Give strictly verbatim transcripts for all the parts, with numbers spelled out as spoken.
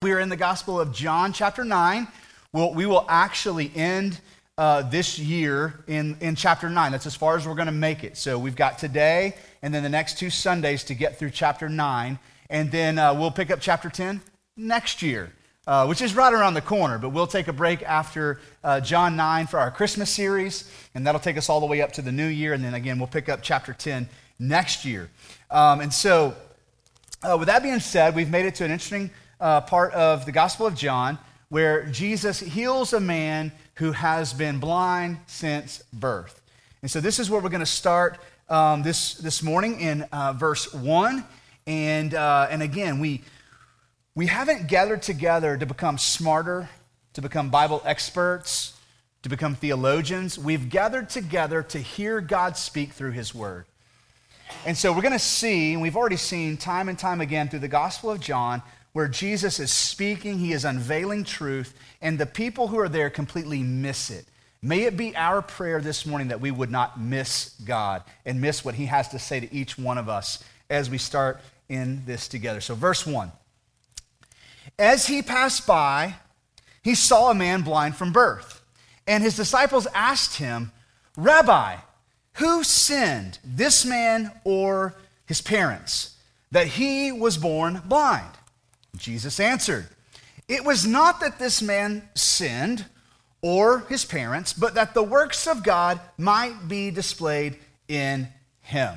We are in the Gospel of John chapter nine. We'll, we will actually end uh, this year in, in chapter nine. That's as far as we're going to make it. So we've got today and then the next two Sundays to get through chapter nine. And then uh, we'll pick up chapter ten next year, uh, which is right around the corner. But we'll take a break after uh, John nine for our Christmas series. And that'll take us all the way up to the new year. And then again, we'll pick up chapter ten next year. Um, and so uh, with that being said, we've made it to an interesting Uh, part of the Gospel of John, where Jesus heals a man who has been blind since birth. And so this is where we're going to start um, this this morning in uh, verse one. And uh, and again, we we haven't gathered together to become smarter, to become Bible experts, to become theologians. We've gathered together to hear God speak through His Word. And so we're going to see, and we've already seen time and time again through the Gospel of John, where Jesus is speaking, He is unveiling truth, and the people who are there completely miss it. May it be our prayer this morning that we would not miss God and miss what He has to say to each one of us as we start in this together. So verse one, as He passed by, He saw a man blind from birth, and His disciples asked Him, Rabbi, who sinned, this man or his parents, that he was born blind? Jesus answered, it was not that this man sinned or his parents, but that the works of God might be displayed in him.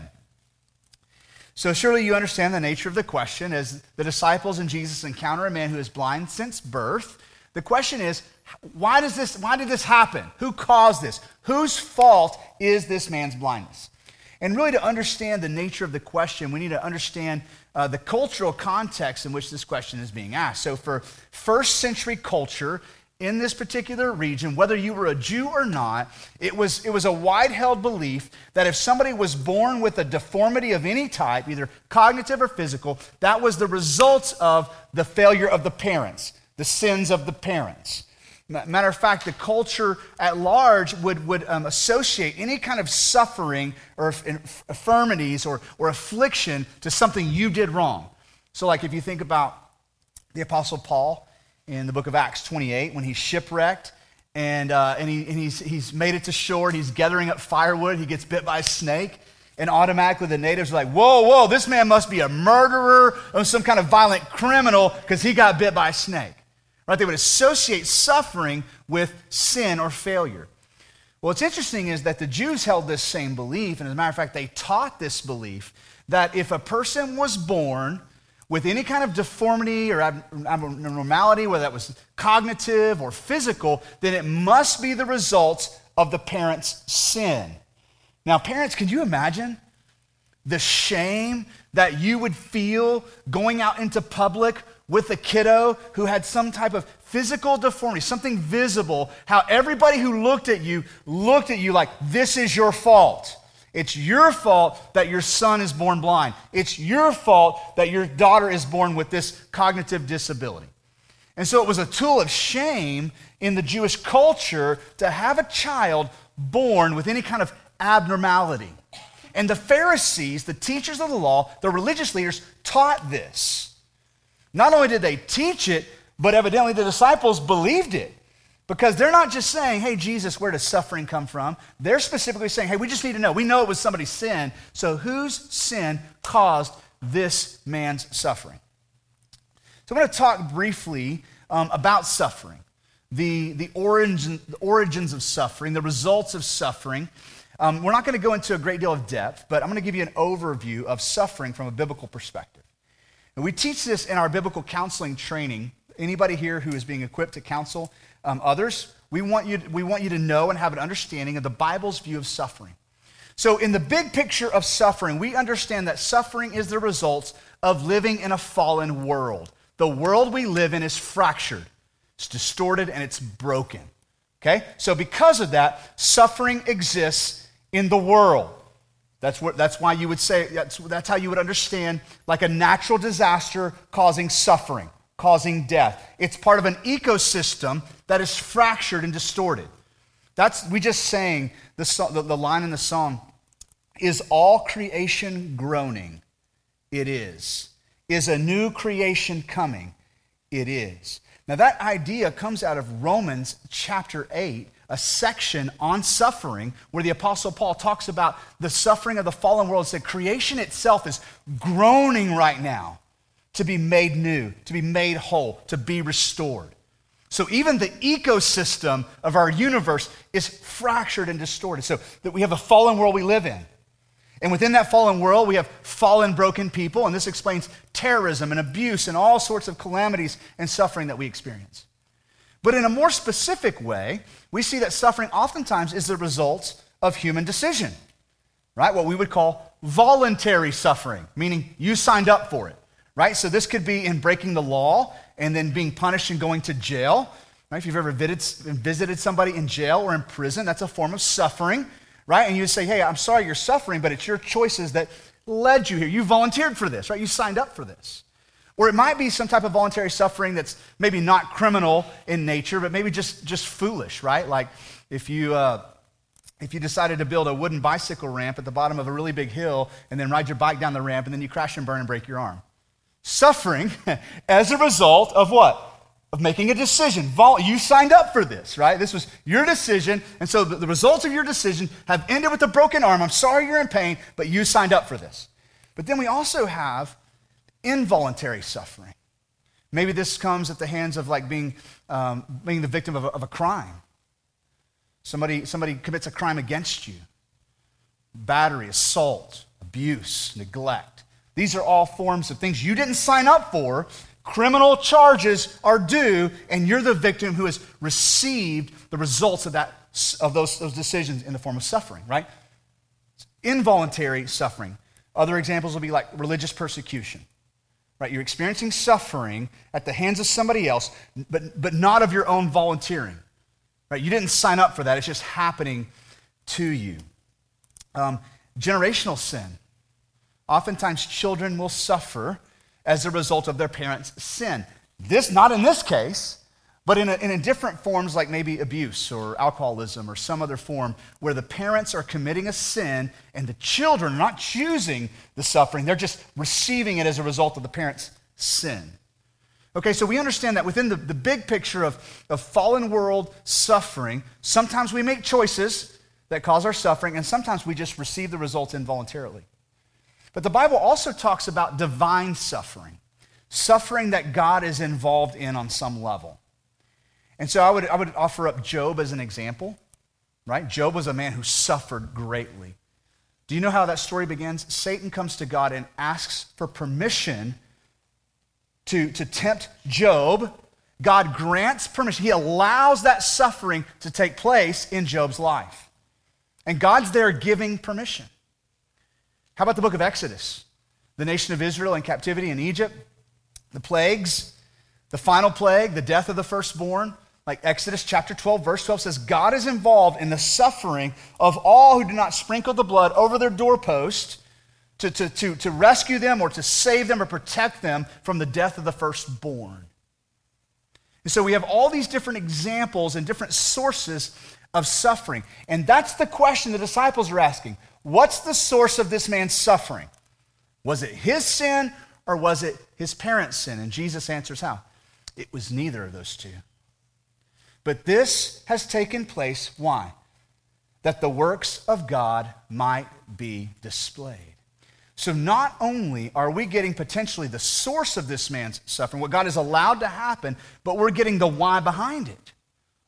So surely you understand the nature of the question. As the disciples and Jesus encounter a man who is blind since birth, the question is, why does this, why did this happen? Who caused this? Whose fault is this man's blindness? And really, to understand the nature of the question, we need to understand uh, the cultural context in which this question is being asked. So for first century culture in this particular region, whether you were a Jew or not, it was, it was a wide-held belief that if somebody was born with a deformity of any type, either cognitive or physical, that was the result of the failure of the parents, the sins of the parents. Matter of fact, the culture at large would, would um, associate any kind of suffering or infirmities or, or affliction to something you did wrong. So like if you think about the Apostle Paul in the book of Acts twenty-eight, when he's shipwrecked and, uh, and, he, and he's, he's made it to shore and he's gathering up firewood, he gets bit by a snake, and automatically the natives are like, whoa, whoa, this man must be a murderer or some kind of violent criminal because he got bit by a snake. Right? They would associate suffering with sin or failure. Well, what's interesting is that the Jews held this same belief, and as a matter of fact, they taught this belief that if a person was born with any kind of deformity or abnormality, whether that was cognitive or physical, then it must be the result of the parents' sin. Now, parents, can you imagine the shame that you would feel going out into public with a kiddo who had some type of physical deformity, something visible, how everybody who looked at you looked at you like, this is your fault. It's your fault that your son is born blind. It's your fault that your daughter is born with this cognitive disability. And so it was a tool of shame in the Jewish culture to have a child born with any kind of abnormality. And the Pharisees, the teachers of the law, the religious leaders taught this. Not only did they teach it, but evidently the disciples believed it, because they're not just saying, hey, Jesus, where does suffering come from? They're specifically saying, hey, we just need to know. We know it was somebody's sin, so whose sin caused this man's suffering? So I'm going to talk briefly um, about suffering, the, the, origin, the origins of suffering, the results of suffering. Um, we're not going to go into a great deal of depth, but I'm going to give you an overview of suffering from a biblical perspective. And we teach this in our biblical counseling training. Anybody here who is being equipped to counsel um, others, we want you to, we want you to know and have an understanding of the Bible's view of suffering. So in the big picture of suffering, we understand that suffering is the result of living in a fallen world. The world we live in is fractured, it's distorted, and it's broken. Okay? So because of that, suffering exists in the world. That's what. That's why you would say, that's, that's how you would understand like a natural disaster causing suffering, causing death. It's part of an ecosystem that is fractured and distorted. That's, we just sang the, the, the line in the song, is all creation groaning? It is. Is a new creation coming? it is. Now that idea comes out of Romans chapter eight, a section on suffering where the Apostle Paul talks about the suffering of the fallen world. He said creation itself is groaning right now to be made new, to be made whole, to be restored. So even the ecosystem of our universe is fractured and distorted. So that we have a fallen world we live in. And within that fallen world, we have fallen, broken people, and this explains terrorism and abuse and all sorts of calamities and suffering that we experience. But in a more specific way, we see that suffering oftentimes is the result of human decision, right? What we would call voluntary suffering, meaning you signed up for it, right? So this could be in breaking the law and then being punished and going to jail, right? If you've ever visited somebody in jail or in prison, that's a form of suffering, right? And you say, hey, I'm sorry you're suffering, but it's your choices that led you here. You volunteered for this, right? You signed up for this. Or it might be some type of voluntary suffering that's maybe not criminal in nature, but maybe just, just foolish, right? Like if you uh, if you decided to build a wooden bicycle ramp at the bottom of a really big hill and then ride your bike down the ramp and then you crash and burn and break your arm. Suffering as a result of what? Of making a decision. You signed up for this, right? This was your decision, and so the results of your decision have ended with a broken arm. I'm sorry you're in pain, but you signed up for this. But then we also have involuntary suffering. Maybe this comes at the hands of like being um, being the victim of a, of a crime. Somebody somebody commits a crime against you. Battery, assault, abuse, neglect. These are all forms of things you didn't sign up for. Criminal charges are due, and you're the victim who has received the results of that of those, those decisions in the form of suffering, right? Involuntary suffering. Other examples will be like religious persecution, right? You're experiencing suffering at the hands of somebody else, but, but not of your own volunteering, right? You didn't sign up for that. It's just happening to you. Um, generational sin. Oftentimes children will suffer as a result of their parents' sin. This, not in this case, but in, a, in a different forms like maybe abuse or alcoholism or some other form where the parents are committing a sin and the children are not choosing the suffering. They're just receiving it as a result of the parents' sin. Okay, so we understand that within the, the big picture of, of fallen world suffering, sometimes we make choices that cause our suffering and sometimes we just receive the results involuntarily. But the Bible also talks about divine suffering, suffering that God is involved in on some level. And so I would, I would offer up Job as an example, right? Job was a man who suffered greatly. Do you know how that story begins? Satan comes to God and asks for permission to, to tempt Job. God grants permission. He allows that suffering to take place in Job's life. And God's there giving permission. How about the book of Exodus? The nation of Israel in captivity in Egypt, the plagues, the final plague, the death of the firstborn. Like Exodus chapter twelve, verse twelve says, God is involved in the suffering of all who do not sprinkle the blood over their doorpost to, to, to, to rescue them or to save them or protect them from the death of the firstborn. And so we have all these different examples and different sources of suffering. And that's the question the disciples are asking. What's the source of this man's suffering? Was it his sin or was it his parents' sin? And Jesus answers how? It was neither of those two. But this has taken place, why? That the works of God might be displayed. So not only are we getting potentially the source of this man's suffering, what God has allowed to happen, but we're getting the why behind it.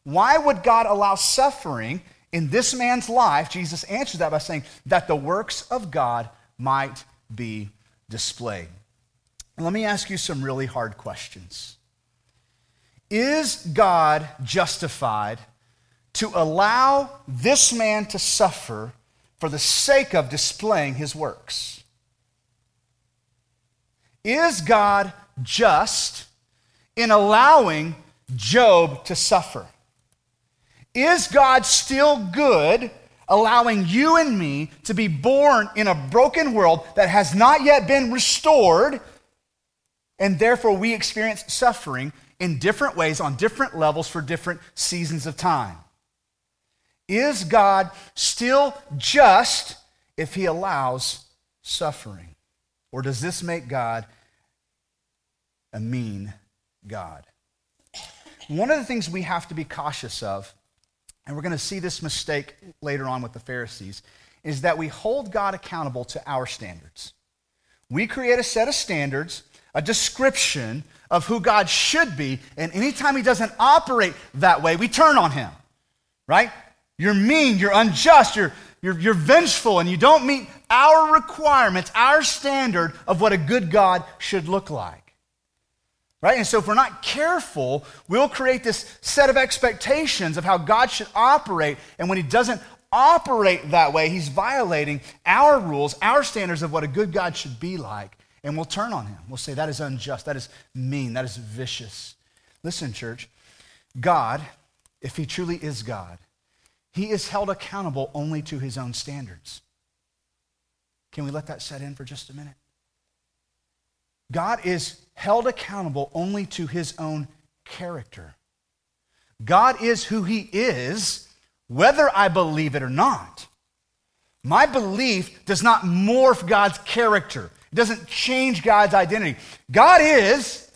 Why would God allow suffering in this man's life? Jesus answers that by saying that the works of God might be displayed. Let me ask you some really hard questions. Is God justified to allow this man to suffer for the sake of displaying his works? Is God just in allowing Job to suffer? Is God still good, allowing you and me to be born in a broken world that has not yet been restored, and therefore we experience suffering in different ways, on different levels, for different seasons of time? Is God still just if he allows suffering? Or does this make God a mean God. One of the things we have to be cautious of, and we're going to see this mistake later on with the Pharisees, is that we hold God accountable to our standards. We create a set of standards, a description of who God should be, and anytime he doesn't operate that way, we turn on him, right? You're mean, you're unjust, you're, you're, you're vengeful, and you don't meet our requirements, our standard of what a good God should look like. Right? And so if we're not careful, we'll create this set of expectations of how God should operate. And when he doesn't operate that way, he's violating our rules, our standards of what a good God should be like. And we'll turn on him. We'll say, that is unjust. That is mean. That is vicious. Listen, church, God, if he truly is God, he is held accountable only to his own standards. Can we let that set in for just a minute? God is held accountable only to his own character. God is who he is, whether I believe it or not. My belief does not morph God's character. It doesn't change God's identity. God is,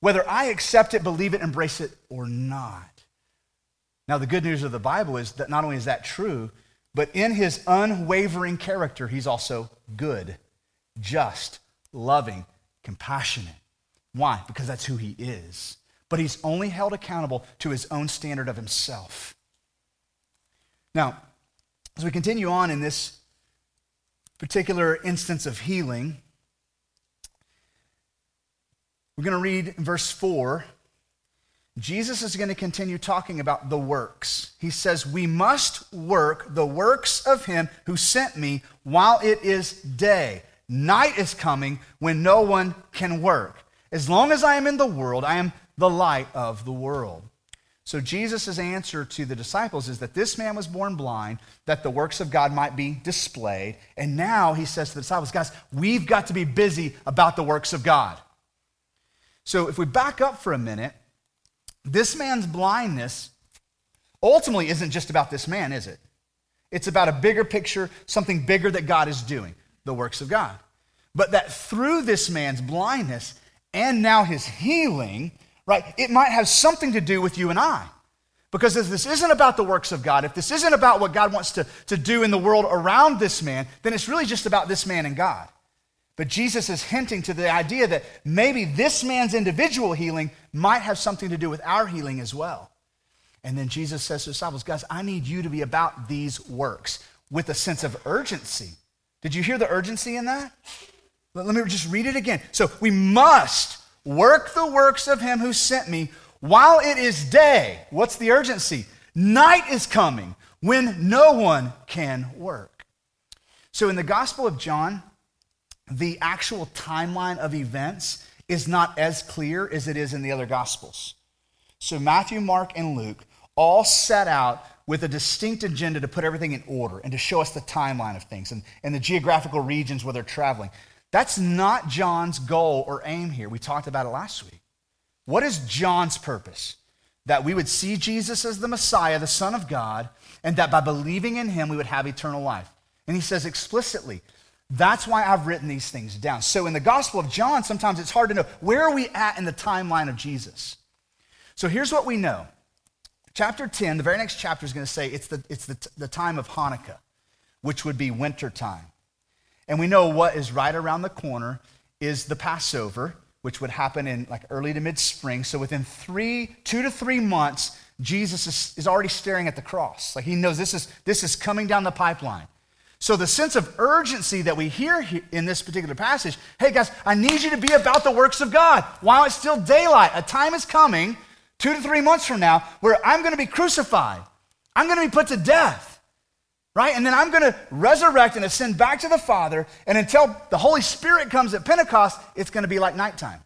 whether I accept it, believe it, embrace it, or not. Now, the good news of the Bible is that not only is that true, but in his unwavering character, he's also good, just, loving, compassionate. Why? Because that's who he is. But he's only held accountable to his own standard of himself. Now, as we continue on in this particular instance of healing, we're going to read in verse four. Jesus is going to continue talking about the works. He says, we must work the works of him who sent me while it is day. Night is coming when no one can work. As long as I am in the world, I am the light of the world. So Jesus' answer to the disciples is that this man was born blind, that the works of God might be displayed. And now he says to the disciples, guys, we've got to be busy about the works of God. So if we back up for a minute, this man's blindness ultimately isn't just about this man, is it? It's about a bigger picture, something bigger that God is doing. The works of God. But that through this man's blindness and now his healing, right, it might have something to do with you and I. Because if this isn't about the works of God, if this isn't about what God wants to, to do in the world around this man, then it's really just about this man and God. But Jesus is hinting to the idea that maybe this man's individual healing might have something to do with our healing as well. And then Jesus says to the disciples, guys, I need you to be about these works with a sense of urgency. Did you hear the urgency in that? Let me just read it again. So we must work the works of him who sent me while it is day. What's the urgency? Night is coming when no one can work. So in the Gospel of John, the actual timeline of events is not as clear as it is in the other Gospels. So Matthew, Mark, and Luke all set out with a distinct agenda to put everything in order and to show us the timeline of things and, and the geographical regions where they're traveling. That's not John's goal or aim here. We talked about it last week. What is John's purpose? That we would see Jesus as the Messiah, the Son of God, and that by believing in him, we would have eternal life. And he says explicitly, that's why I've written these things down. So in the Gospel of John, sometimes it's hard to know, where are we at in the timeline of Jesus? So here's what we know. Chapter ten, the very next chapter is going to say it's the it's the, the time of Hanukkah, which would be winter time. And we know what is right around the corner is the Passover, which would happen in like early to mid-spring. So within three, two to three months, Jesus is, is already staring at the cross. Like he knows this is this is coming down the pipeline. So the sense of urgency that we hear in this particular passage, hey guys, I need you to be about the works of God while it's still daylight. A time is coming two to three months from now, where I'm going to be crucified. I'm going to be put to death, right? And then I'm going to resurrect and ascend back to the Father, and until the Holy Spirit comes at Pentecost, it's going to be like nighttime.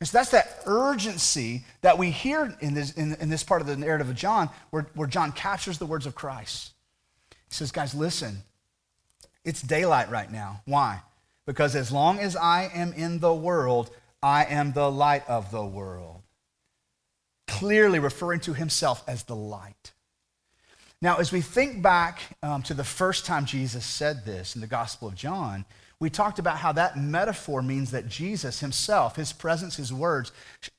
And so that's that urgency that we hear in this, in, in this part of the narrative of John, where, where John captures the words of Christ. He says, guys, listen, it's daylight right now. Why? Because as long as I am in the world, I am the light of the world. Clearly referring to himself as the light. Now, as we think back um, to the first time Jesus said this in the Gospel of John, we talked about how that metaphor means that Jesus himself, his presence, his words,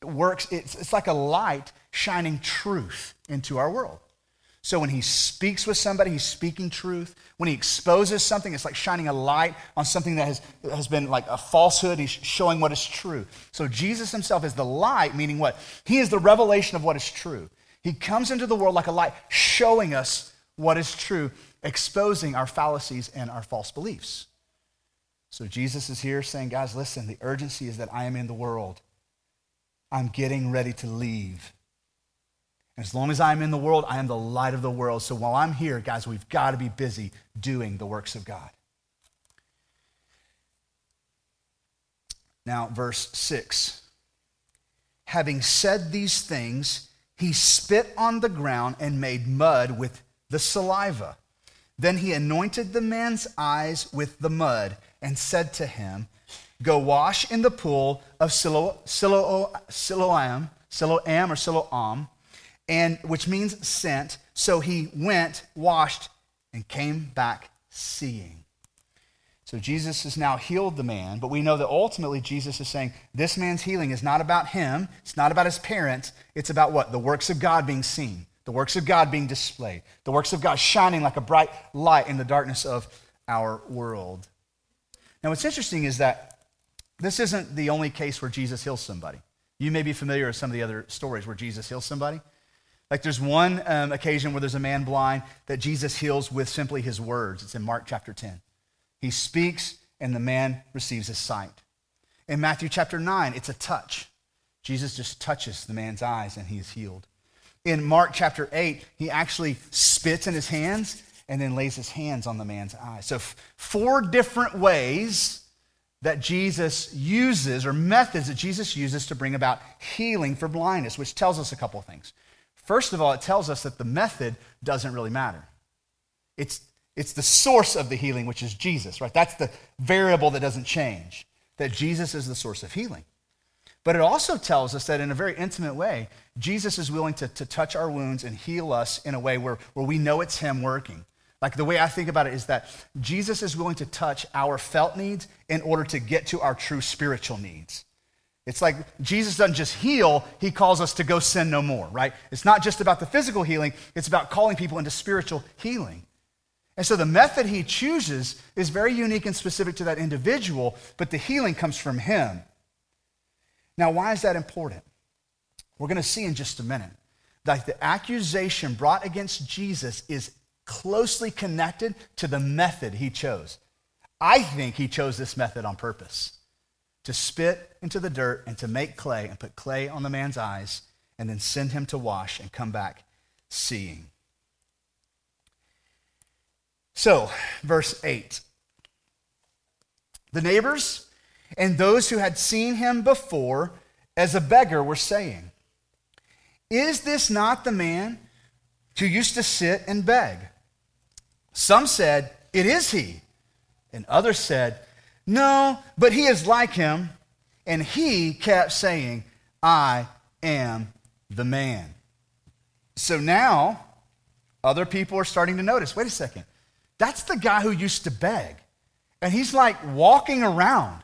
works. It's, it's like a light shining truth into our world. So when he speaks with somebody, he's speaking truth. When he exposes something, it's like shining a light on something that has, has been like a falsehood. He's showing what is true. So Jesus himself is the light, meaning what? He is the revelation of what is true. He comes into the world like a light, showing us what is true, exposing our fallacies and our false beliefs. So Jesus is here saying, guys, listen, the urgency is that I am in the world. I'm getting ready to leave. As long as I'm in the world, I am the light of the world. So while I'm here, guys, we've got to be busy doing the works of God. Now, verse six. Having said these things, he spit on the ground and made mud with the saliva. Then he anointed the man's eyes with the mud and said to him, go wash in the pool of Siloam, Siloam or Siloam, and which means sent. So he went, washed, and came back seeing. So Jesus has now healed the man, but we know that ultimately Jesus is saying this man's healing is not about him. It's not about his parents. It's about what? The works of God being seen, the works of God being displayed, the works of God shining like a bright light in the darkness of our world. Now what's interesting is that this isn't the only case where Jesus heals somebody. You may be familiar with some of the other stories where Jesus heals somebody. Like there's one um, occasion where there's a man blind that Jesus heals with simply his words. It's in Mark chapter ten. He speaks and the man receives his sight. In Matthew chapter nine, it's a touch. Jesus just touches the man's eyes and he is healed. In Mark chapter eight, he actually spits in his hands and then lays his hands on the man's eyes. So f- four different ways that Jesus uses, or methods that Jesus uses to bring about healing for blindness, which tells us a couple of things. First of all, it tells us that the method doesn't really matter. It's, it's the source of the healing, which is Jesus, right? That's the variable that doesn't change, that Jesus is the source of healing. But it also tells us that in a very intimate way, Jesus is willing to, to touch our wounds and heal us in a way where, where we know it's him working. Like the way I think about it is that Jesus is willing to touch our felt needs in order to get to our true spiritual needs. It's like Jesus doesn't just heal, he calls us to go sin no more, right? It's not just about the physical healing, it's about calling people into spiritual healing. And so the method he chooses is very unique and specific to that individual, but the healing comes from him. Now, why is that important? We're going to see in just a minute that the accusation brought against Jesus is closely connected to the method he chose. I think he chose this method on purpose, to spit into the dirt and to make clay and put clay on the man's eyes and then send him to wash and come back seeing. So, verse eight. The neighbors and those who had seen him before as a beggar were saying, is this not the man who used to sit and beg? Some said, it is he. And others said, no, but he is like him. And he kept saying, I am the man. So now, other people are starting to notice, wait a second, that's the guy who used to beg. And he's like walking around,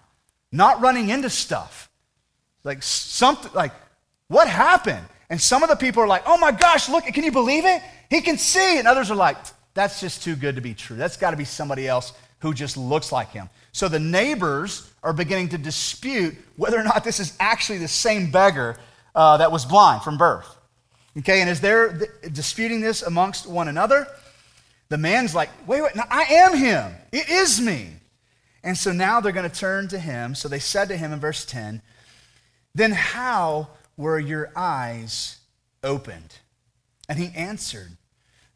not running into stuff. Like something, like what happened? And some of the people are like, oh my gosh, look, can you believe it? He can see. And others are like, that's just too good to be true. That's gotta be somebody else who just looks like him. So the neighbors are beginning to dispute whether or not this is actually the same beggar uh, that was blind from birth. Okay, and as they're th- disputing this amongst one another, the man's like, wait, wait, no, I am him. It is me. And so now they're going to turn to him. So they said to him in verse ten, then how were your eyes opened? And he answered,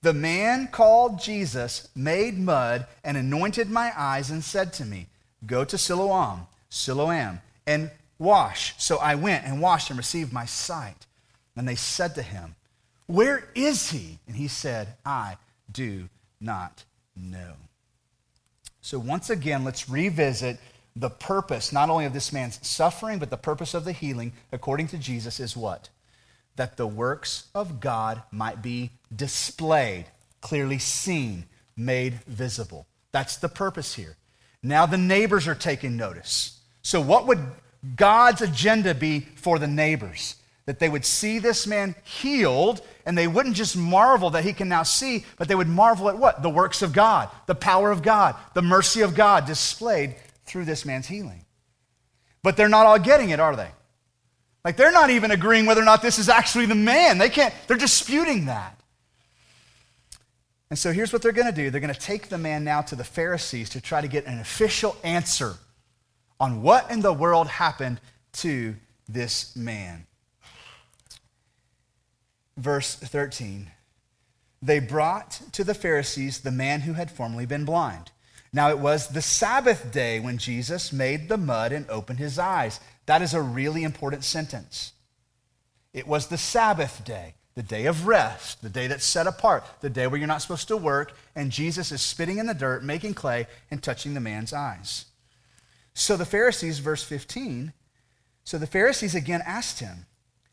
the man called Jesus made mud and anointed my eyes and said to me, go to Siloam, Siloam, and wash. So I went and washed and received my sight. And they said to him, where is he? And he said, I do not know. So once again, let's revisit the purpose, not only of this man's suffering, but the purpose of the healing, according to Jesus, is what? That the works of God might be displayed, clearly seen, made visible. That's the purpose here. Now the neighbors are taking notice. So what would God's agenda be for the neighbors? That they would see this man healed, and they wouldn't just marvel that he can now see, but they would marvel at what? The works of God, the power of God, the mercy of God displayed through this man's healing. But they're not all getting it, are they? Like, they're not even agreeing whether or not this is actually the man. They can't, they're disputing that. And so here's what they're going to do. They're going to take the man now to the Pharisees to try to get an official answer on what in the world happened to this man. Verse thirteen, they brought to the Pharisees the man who had formerly been blind. Now it was the Sabbath day when Jesus made the mud and opened his eyes. That is a really important sentence. It was the Sabbath day, the day of rest, the day that's set apart, the day where you're not supposed to work, and Jesus is spitting in the dirt, making clay, and touching the man's eyes. So the Pharisees, verse fifteen, so the Pharisees again asked him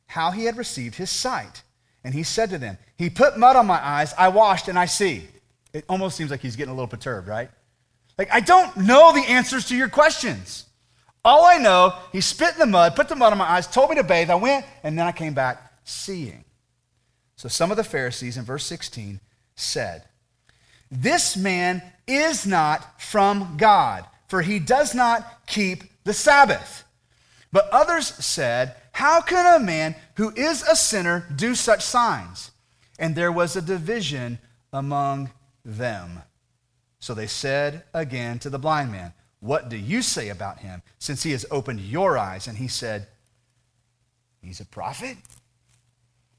how he had received his sight. And he said to them, he put mud on my eyes, I washed, and I see. It almost seems like he's getting a little perturbed, right? Like, I don't know the answers to your questions. All I know, he spit in the mud, put the mud on my eyes, told me to bathe, I went, and then I came back seeing. So some of the Pharisees in verse sixteen said, this man is not from God, for he does not keep the Sabbath. But others said, how can a man who is a sinner do such signs? And there was a division among them. So they said again to the blind man, what do you say about him, since he has opened your eyes? And he said, he's a prophet?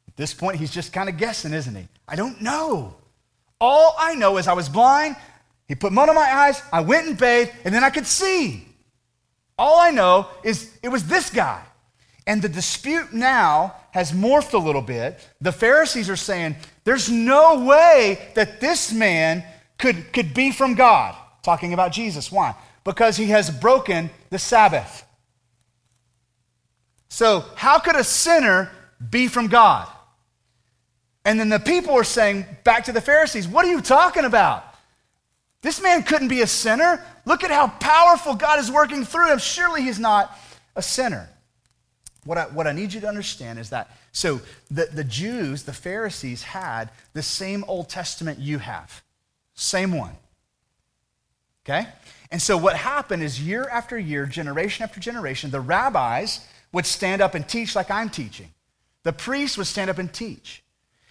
At this point, he's just kind of guessing, isn't he? I don't know. All I know is I was blind, he put mud on my eyes, I went and bathed, and then I could see. All I know is it was this guy. And the dispute now has morphed a little bit. The Pharisees are saying, there's no way that this man could, could be from God. Talking about Jesus. Why? Because he has broken the Sabbath. So how could a sinner be from God? And then the people are saying back to the Pharisees, what are you talking about? This man couldn't be a sinner. Look at how powerful God is working through him. Surely he's not a sinner. What I, what I need you to understand is that, so the, the Jews, the Pharisees, had the same Old Testament you have. Same one. Okay? And so what happened is year after year, generation after generation, the rabbis would stand up and teach like I'm teaching. The priests would stand up and teach.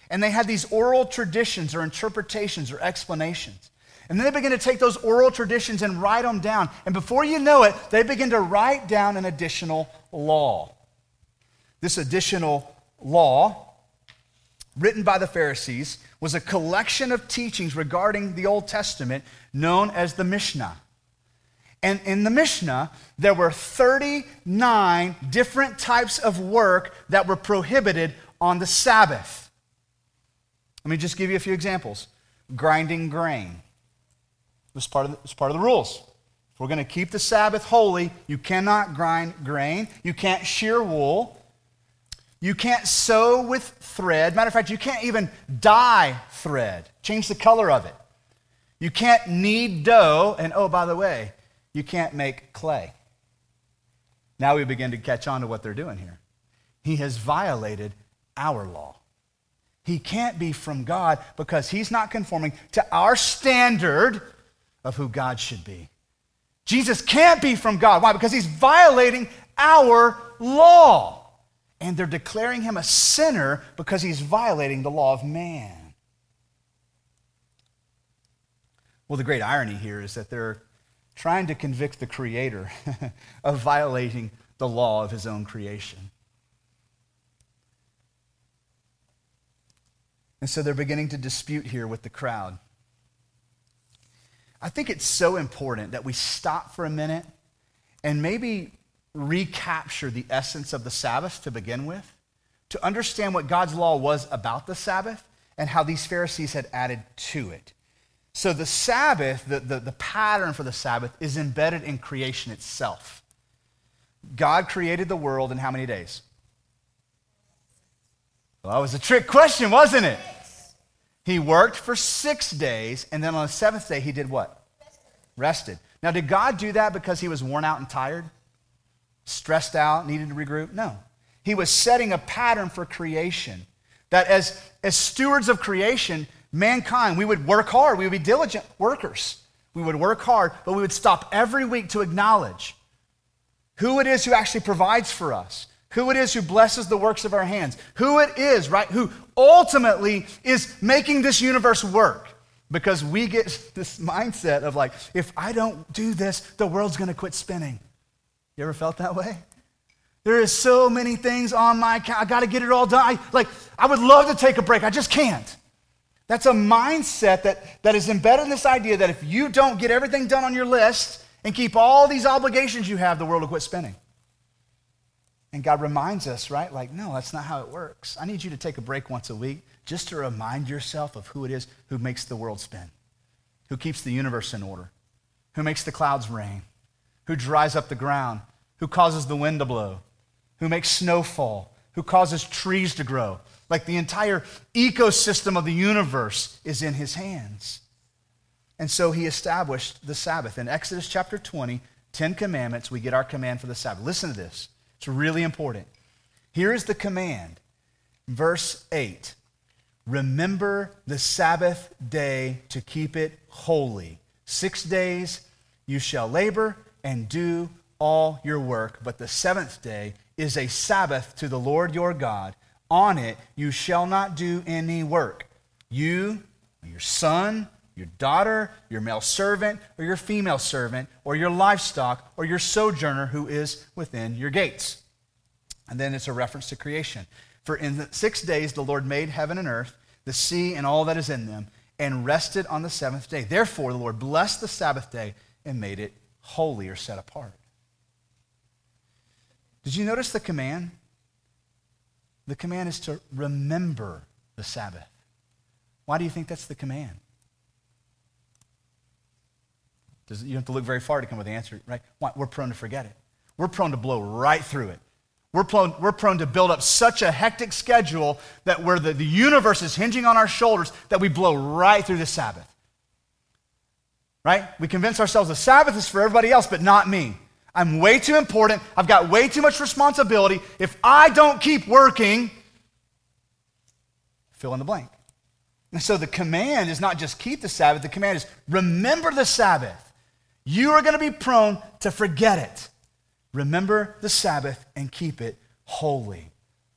And they had these oral traditions or interpretations or explanations. And then they begin to take those oral traditions and write them down. And before you know it, they begin to write down an additional law. This additional law, written by the Pharisees, was a collection of teachings regarding the Old Testament known as the Mishnah. And in the Mishnah, there were thirty-nine different types of work that were prohibited on the Sabbath. Let me just give you a few examples. Grinding grain was part of the, was part of the rules. If we're going to keep the Sabbath holy, you cannot grind grain, you can't shear wool, you can't sew with thread. Matter of fact, you can't even dye thread. Change the color of it. You can't knead dough. And oh, by the way, you can't make clay. Now we begin to catch on to what they're doing here. He has violated our law. He can't be from God because he's not conforming to our standard of who God should be. Jesus can't be from God. Why? Because he's violating our law. And they're declaring him a sinner because he's violating the law of man. Well, the great irony here is that they're trying to convict the Creator of violating the law of his own creation. And so they're beginning to dispute here with the crowd. I think it's so important that we stop for a minute and maybe recapture the essence of the Sabbath to begin with, to understand what God's law was about the Sabbath and how these Pharisees had added to it. So the Sabbath, the, the, the pattern for the Sabbath is embedded in creation itself. God created the world in how many days? Well, that was a trick question, wasn't it? He worked for six days, and then on the seventh day he did what? Rested. Now, did God do that because he was worn out and tired, stressed out, needed to regroup? No. He was setting a pattern for creation, that as, as stewards of creation, mankind, we would work hard. We would be diligent workers. We would work hard, but we would stop every week to acknowledge who it is who actually provides for us, who it is who blesses the works of our hands, who it is, right, who ultimately is making this universe work. Because we get this mindset of like, if I don't do this, the world's gonna quit spinning. You ever felt that way? There is so many things on my account. I gotta get it all done. I, like, I would love to take a break. I just can't. That's a mindset that, that is embedded in this idea that if you don't get everything done on your list and keep all these obligations you have, the world will quit spinning. And God reminds us, right? Like, no, that's not how it works. I need you to take a break once a week just to remind yourself of who it is who makes the world spin, who keeps the universe in order, who makes the clouds rain, who dries up the ground, who causes the wind to blow, who makes snowfall, who causes trees to grow. Like the entire ecosystem of the universe is in his hands. And so he established the Sabbath. In Exodus chapter twenty, ten commandments, we get our command for the Sabbath. Listen to this. It's really important. Here is the command. Verse eight, remember the Sabbath day to keep it holy. Six days you shall labor and do all your work, but the seventh day is a Sabbath to the Lord your God. On it you shall not do any work. You, your son, your daughter, your male servant, or your female servant, or your livestock, or your sojourner who is within your gates. And then it's a reference to creation. For in the six days the Lord made heaven and earth, the sea and all that is in them, and rested on the seventh day. Therefore the Lord blessed the Sabbath day and made it holy or set apart. Did you notice the command? The command is to remember the Sabbath. Why do you think that's the command? Does, you don't have to look very far to come with the answer, right? Why? We're prone to forget it. We're prone to blow right through it. We're prone, we're prone to build up such a hectic schedule that where the, the universe is hinging on our shoulders that we blow right through the Sabbath. Right? We convince ourselves the Sabbath is for everybody else, but not me. I'm way too important. I've got way too much responsibility. If I don't keep working, fill in the blank. And so the command is not just keep the Sabbath. The command is remember the Sabbath. You are going to be prone to forget it. Remember the Sabbath and keep it holy.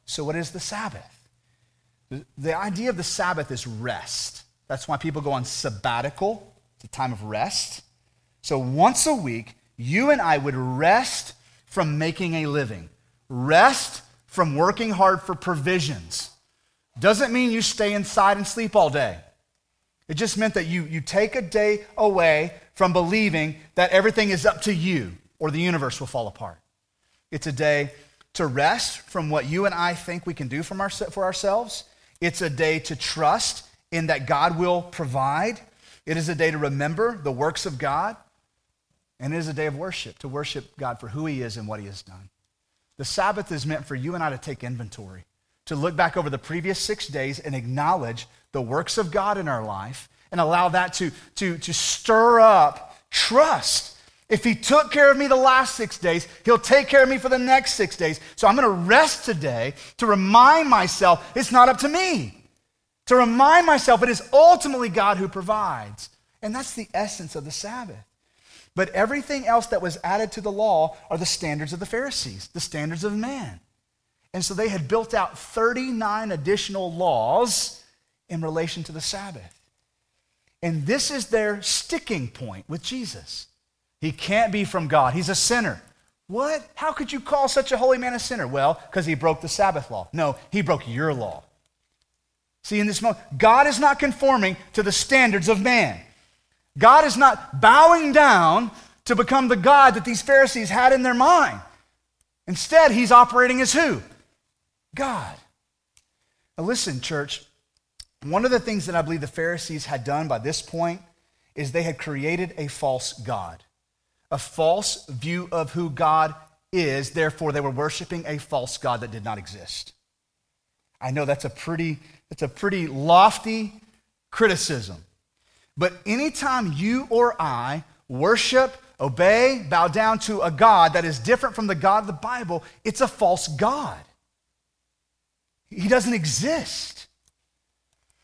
So what is the Sabbath? The idea of the Sabbath is rest. That's why people go on sabbatical. It's a time of rest. So once a week, you and I would rest from making a living, rest from working hard for provisions. Doesn't mean you stay inside and sleep all day. It just meant that you, you take a day away from believing that everything is up to you or the universe will fall apart. It's a day to rest from what you and I think we can do from our, for ourselves. It's a day to trust in that God will provide. It is a day to remember the works of God. And it is a day of worship, to worship God for who he is and what he has done. The Sabbath is meant for you and I to take inventory, to look back over the previous six days and acknowledge the works of God in our life and allow that to, to, to stir up trust. If he took care of me the last six days, he'll take care of me for the next six days. So I'm going to rest today to remind myself it's not up to me, to remind myself it is ultimately God who provides. And that's the essence of the Sabbath. But everything else that was added to the law are the standards of the Pharisees, the standards of man. And so they had built out thirty-nine additional laws in relation to the Sabbath. And this is their sticking point with Jesus. He can't be from God. He's a sinner. What? How could you call such a holy man a sinner? Well, because he broke the Sabbath law. No, he broke your law. See, in this moment, God is not conforming to the standards of man. God is not bowing down to become the God that these Pharisees had in their mind. Instead, he's operating as who? God. Now listen, church, one of the things that I believe the Pharisees had done by this point is they had created a false God, a false view of who God is. Therefore, they were worshiping a false God that did not exist. I know that's a pretty, that's a pretty lofty criticism. But anytime you or I worship obey, bow down to a God that is different from the God of the Bible, it's a false God. He doesn't exist.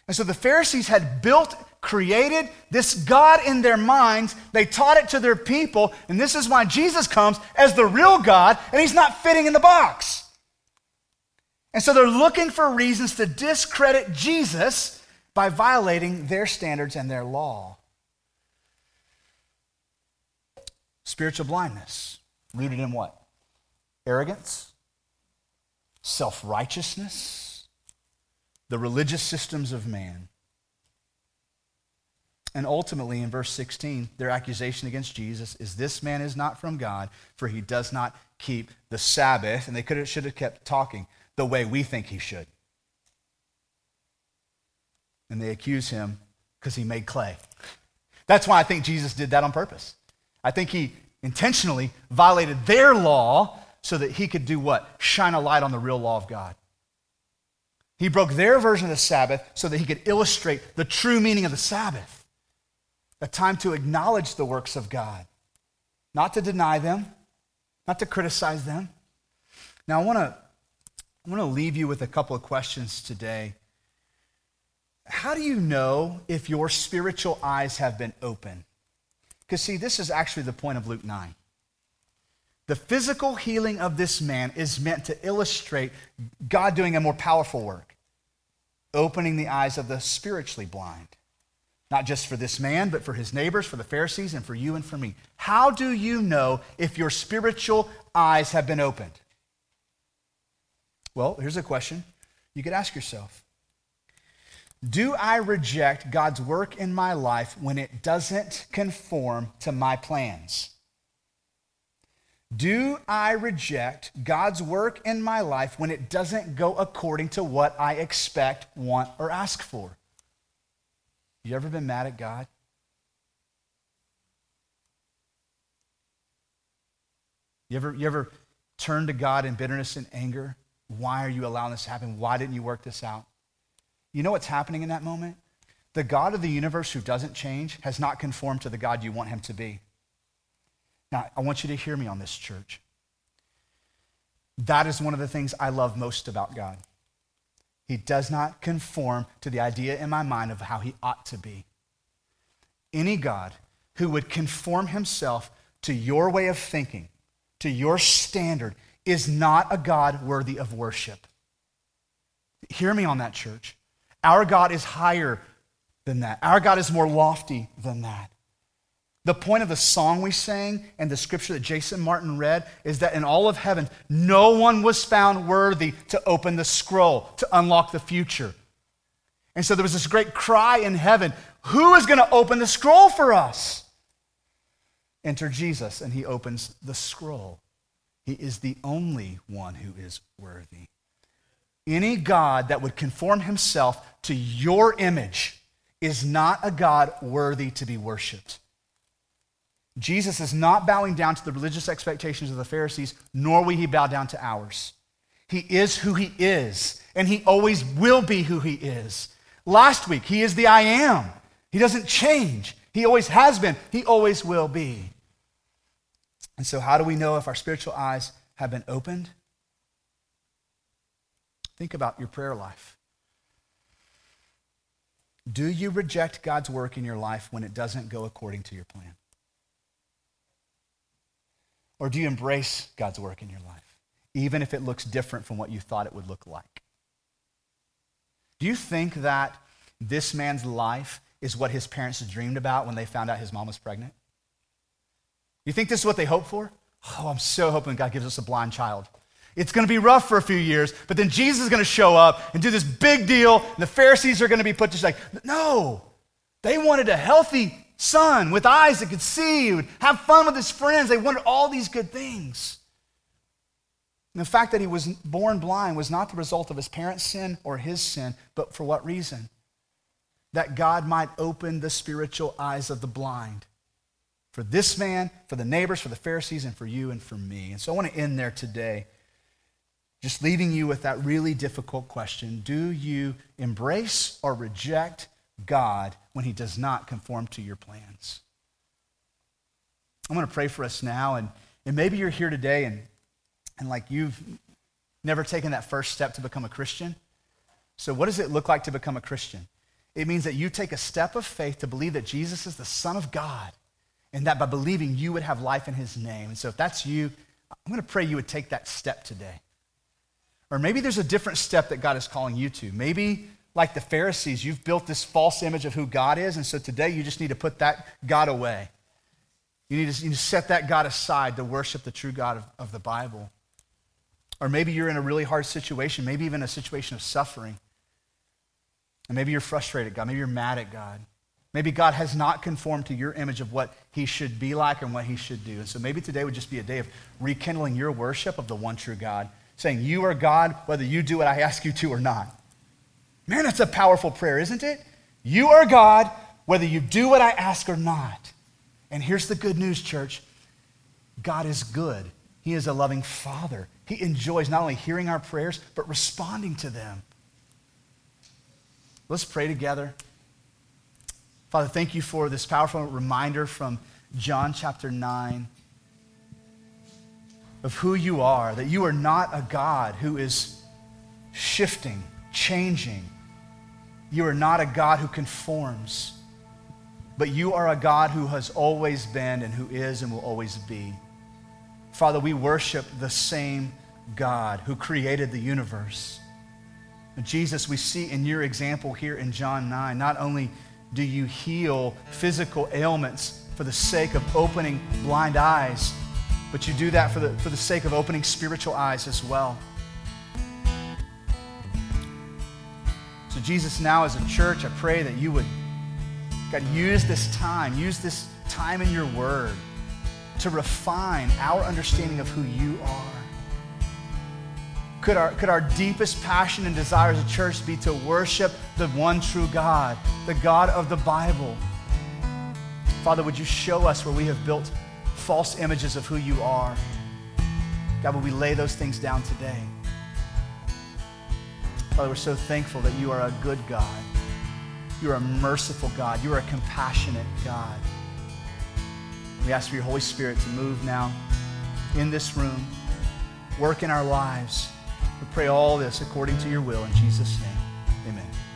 And so the Pharisees had built, created this God in their minds. They taught it to their people, and this is why Jesus comes as the real God, and he's not fitting in the box. And so they're looking for reasons to discredit Jesus by violating their standards and their law. Spiritual blindness, rooted in what? Arrogance, self-righteousness, the religious systems of man. And ultimately, in verse sixteen, their accusation against Jesus is, this man is not from God, for he does not keep the Sabbath. And they could have, should have kept talking the way we think he should. And they accuse him because he made clay. That's why I think Jesus did that on purpose. I think he intentionally violated their law so that he could do what? Shine a light on the real law of God. He broke their version of the Sabbath so that he could illustrate the true meaning of the Sabbath, a time to acknowledge the works of God, not to deny them, not to criticize them. Now, I want to I want to leave you with a couple of questions today. How do you know if your spiritual eyes have been opened? Because see, this is actually the point of Luke nine. The physical healing of this man is meant to illustrate God doing a more powerful work, opening the eyes of the spiritually blind, not just for this man, but for his neighbors, for the Pharisees, and for you and for me. How do you know if your spiritual eyes have been opened? Well, here's a question you could ask yourself. Do I reject God's work in my life when it doesn't conform to my plans? Do I reject God's work in my life when it doesn't go according to what I expect, want, or ask for? You ever been mad at God? You ever, you ever turn to God in bitterness and anger? Why are you allowing this to happen? Why didn't you work this out? You know what's happening in that moment? The God of the universe, who doesn't change, has not conformed to the God you want him to be. Now, I want you to hear me on this, church. That is one of the things I love most about God. He does not conform to the idea in my mind of how he ought to be. Any God who would conform himself to your way of thinking, to your standard, is not a God worthy of worship. Hear me on that, church. Our God is higher than that. Our God is more lofty than that. The point of the song we sang and the scripture that Jason Martin read is that in all of heaven, no one was found worthy to open the scroll, to unlock the future. And so there was this great cry in heaven, who is going to open the scroll for us? Enter Jesus, and he opens the scroll. He is the only one who is worthy. Any God that would conform himself to your image is not a God worthy to be worshiped. Jesus is not bowing down to the religious expectations of the Pharisees, nor will he bow down to ours. He is who he is, and he always will be who he is. Last week, he is the I am. He doesn't change. He always has been. He always will be. And so how do we know if our spiritual eyes have been opened? Think about your prayer life. Do you reject God's work in your life when it doesn't go according to your plan? Or do you embrace God's work in your life, even if it looks different from what you thought it would look like? Do you think that this man's life is what his parents dreamed about when they found out his mom was pregnant? You think this is what they hoped for? Oh, I'm so hoping God gives us a blind child. It's going to be rough for a few years, but then Jesus is going to show up and do this big deal, and the Pharisees are going to be put to like, no, they wanted a healthy son with eyes that could see, who would have fun with his friends. They wanted all these good things. And the fact that he was born blind was not the result of his parents' sin or his sin, but for what reason? That God might open the spiritual eyes of the blind. For this man, for the neighbors, for the Pharisees, and for you and for me. And so I want to end there today, just leaving you with that really difficult question. Do you embrace or reject God when he does not conform to your plans? I'm going to pray for us now, and, and maybe you're here today and, and like you've never taken that first step to become a Christian. So what does it look like to become a Christian? It means that you take a step of faith to believe that Jesus is the Son of God, and that by believing you would have life in his name. And so if that's you, I'm going to pray you would take that step today. Or maybe there's a different step that God is calling you to. Maybe like the Pharisees, you've built this false image of who God is, and so today you just need to put that God away. You need to, you need to set that God aside to worship the true God of, of the Bible. Or maybe you're in a really hard situation, maybe even a situation of suffering. And maybe you're frustrated at God. Maybe you're mad at God. Maybe God has not conformed to your image of what he should be like and what he should do. And so maybe today would just be a day of rekindling your worship of the one true God, saying, you are God, whether you do what I ask you to or not. Man, that's a powerful prayer, isn't it? You are God, whether you do what I ask or not. And here's the good news, church. God is good. He is a loving Father. He enjoys not only hearing our prayers, but responding to them. Let's pray together. Father, thank you for this powerful reminder from John chapter nine of who you are, that you are not a God who is shifting, changing. You are not a God who conforms, but you are a God who has always been and who is and will always be. Father, we worship the same God who created the universe. And Jesus, we see in your example here in John nine, not only do you heal physical ailments for the sake of opening blind eyes, but you do that for the, for the sake of opening spiritual eyes as well. So Jesus, now as a church, I pray that you would, God, use this time, use this time in your word to refine our understanding of who you are. Could our, could our deepest passion and desire as a church be to worship the one true God, the God of the Bible? Father, would you show us where we have built false images of who you are? God, would we lay those things down today? Father, we're so thankful that you are a good God. You are a merciful God. You are a compassionate God. We ask for your Holy Spirit to move now in this room, work in our lives. We pray all this according to your will in Jesus' name. Amen.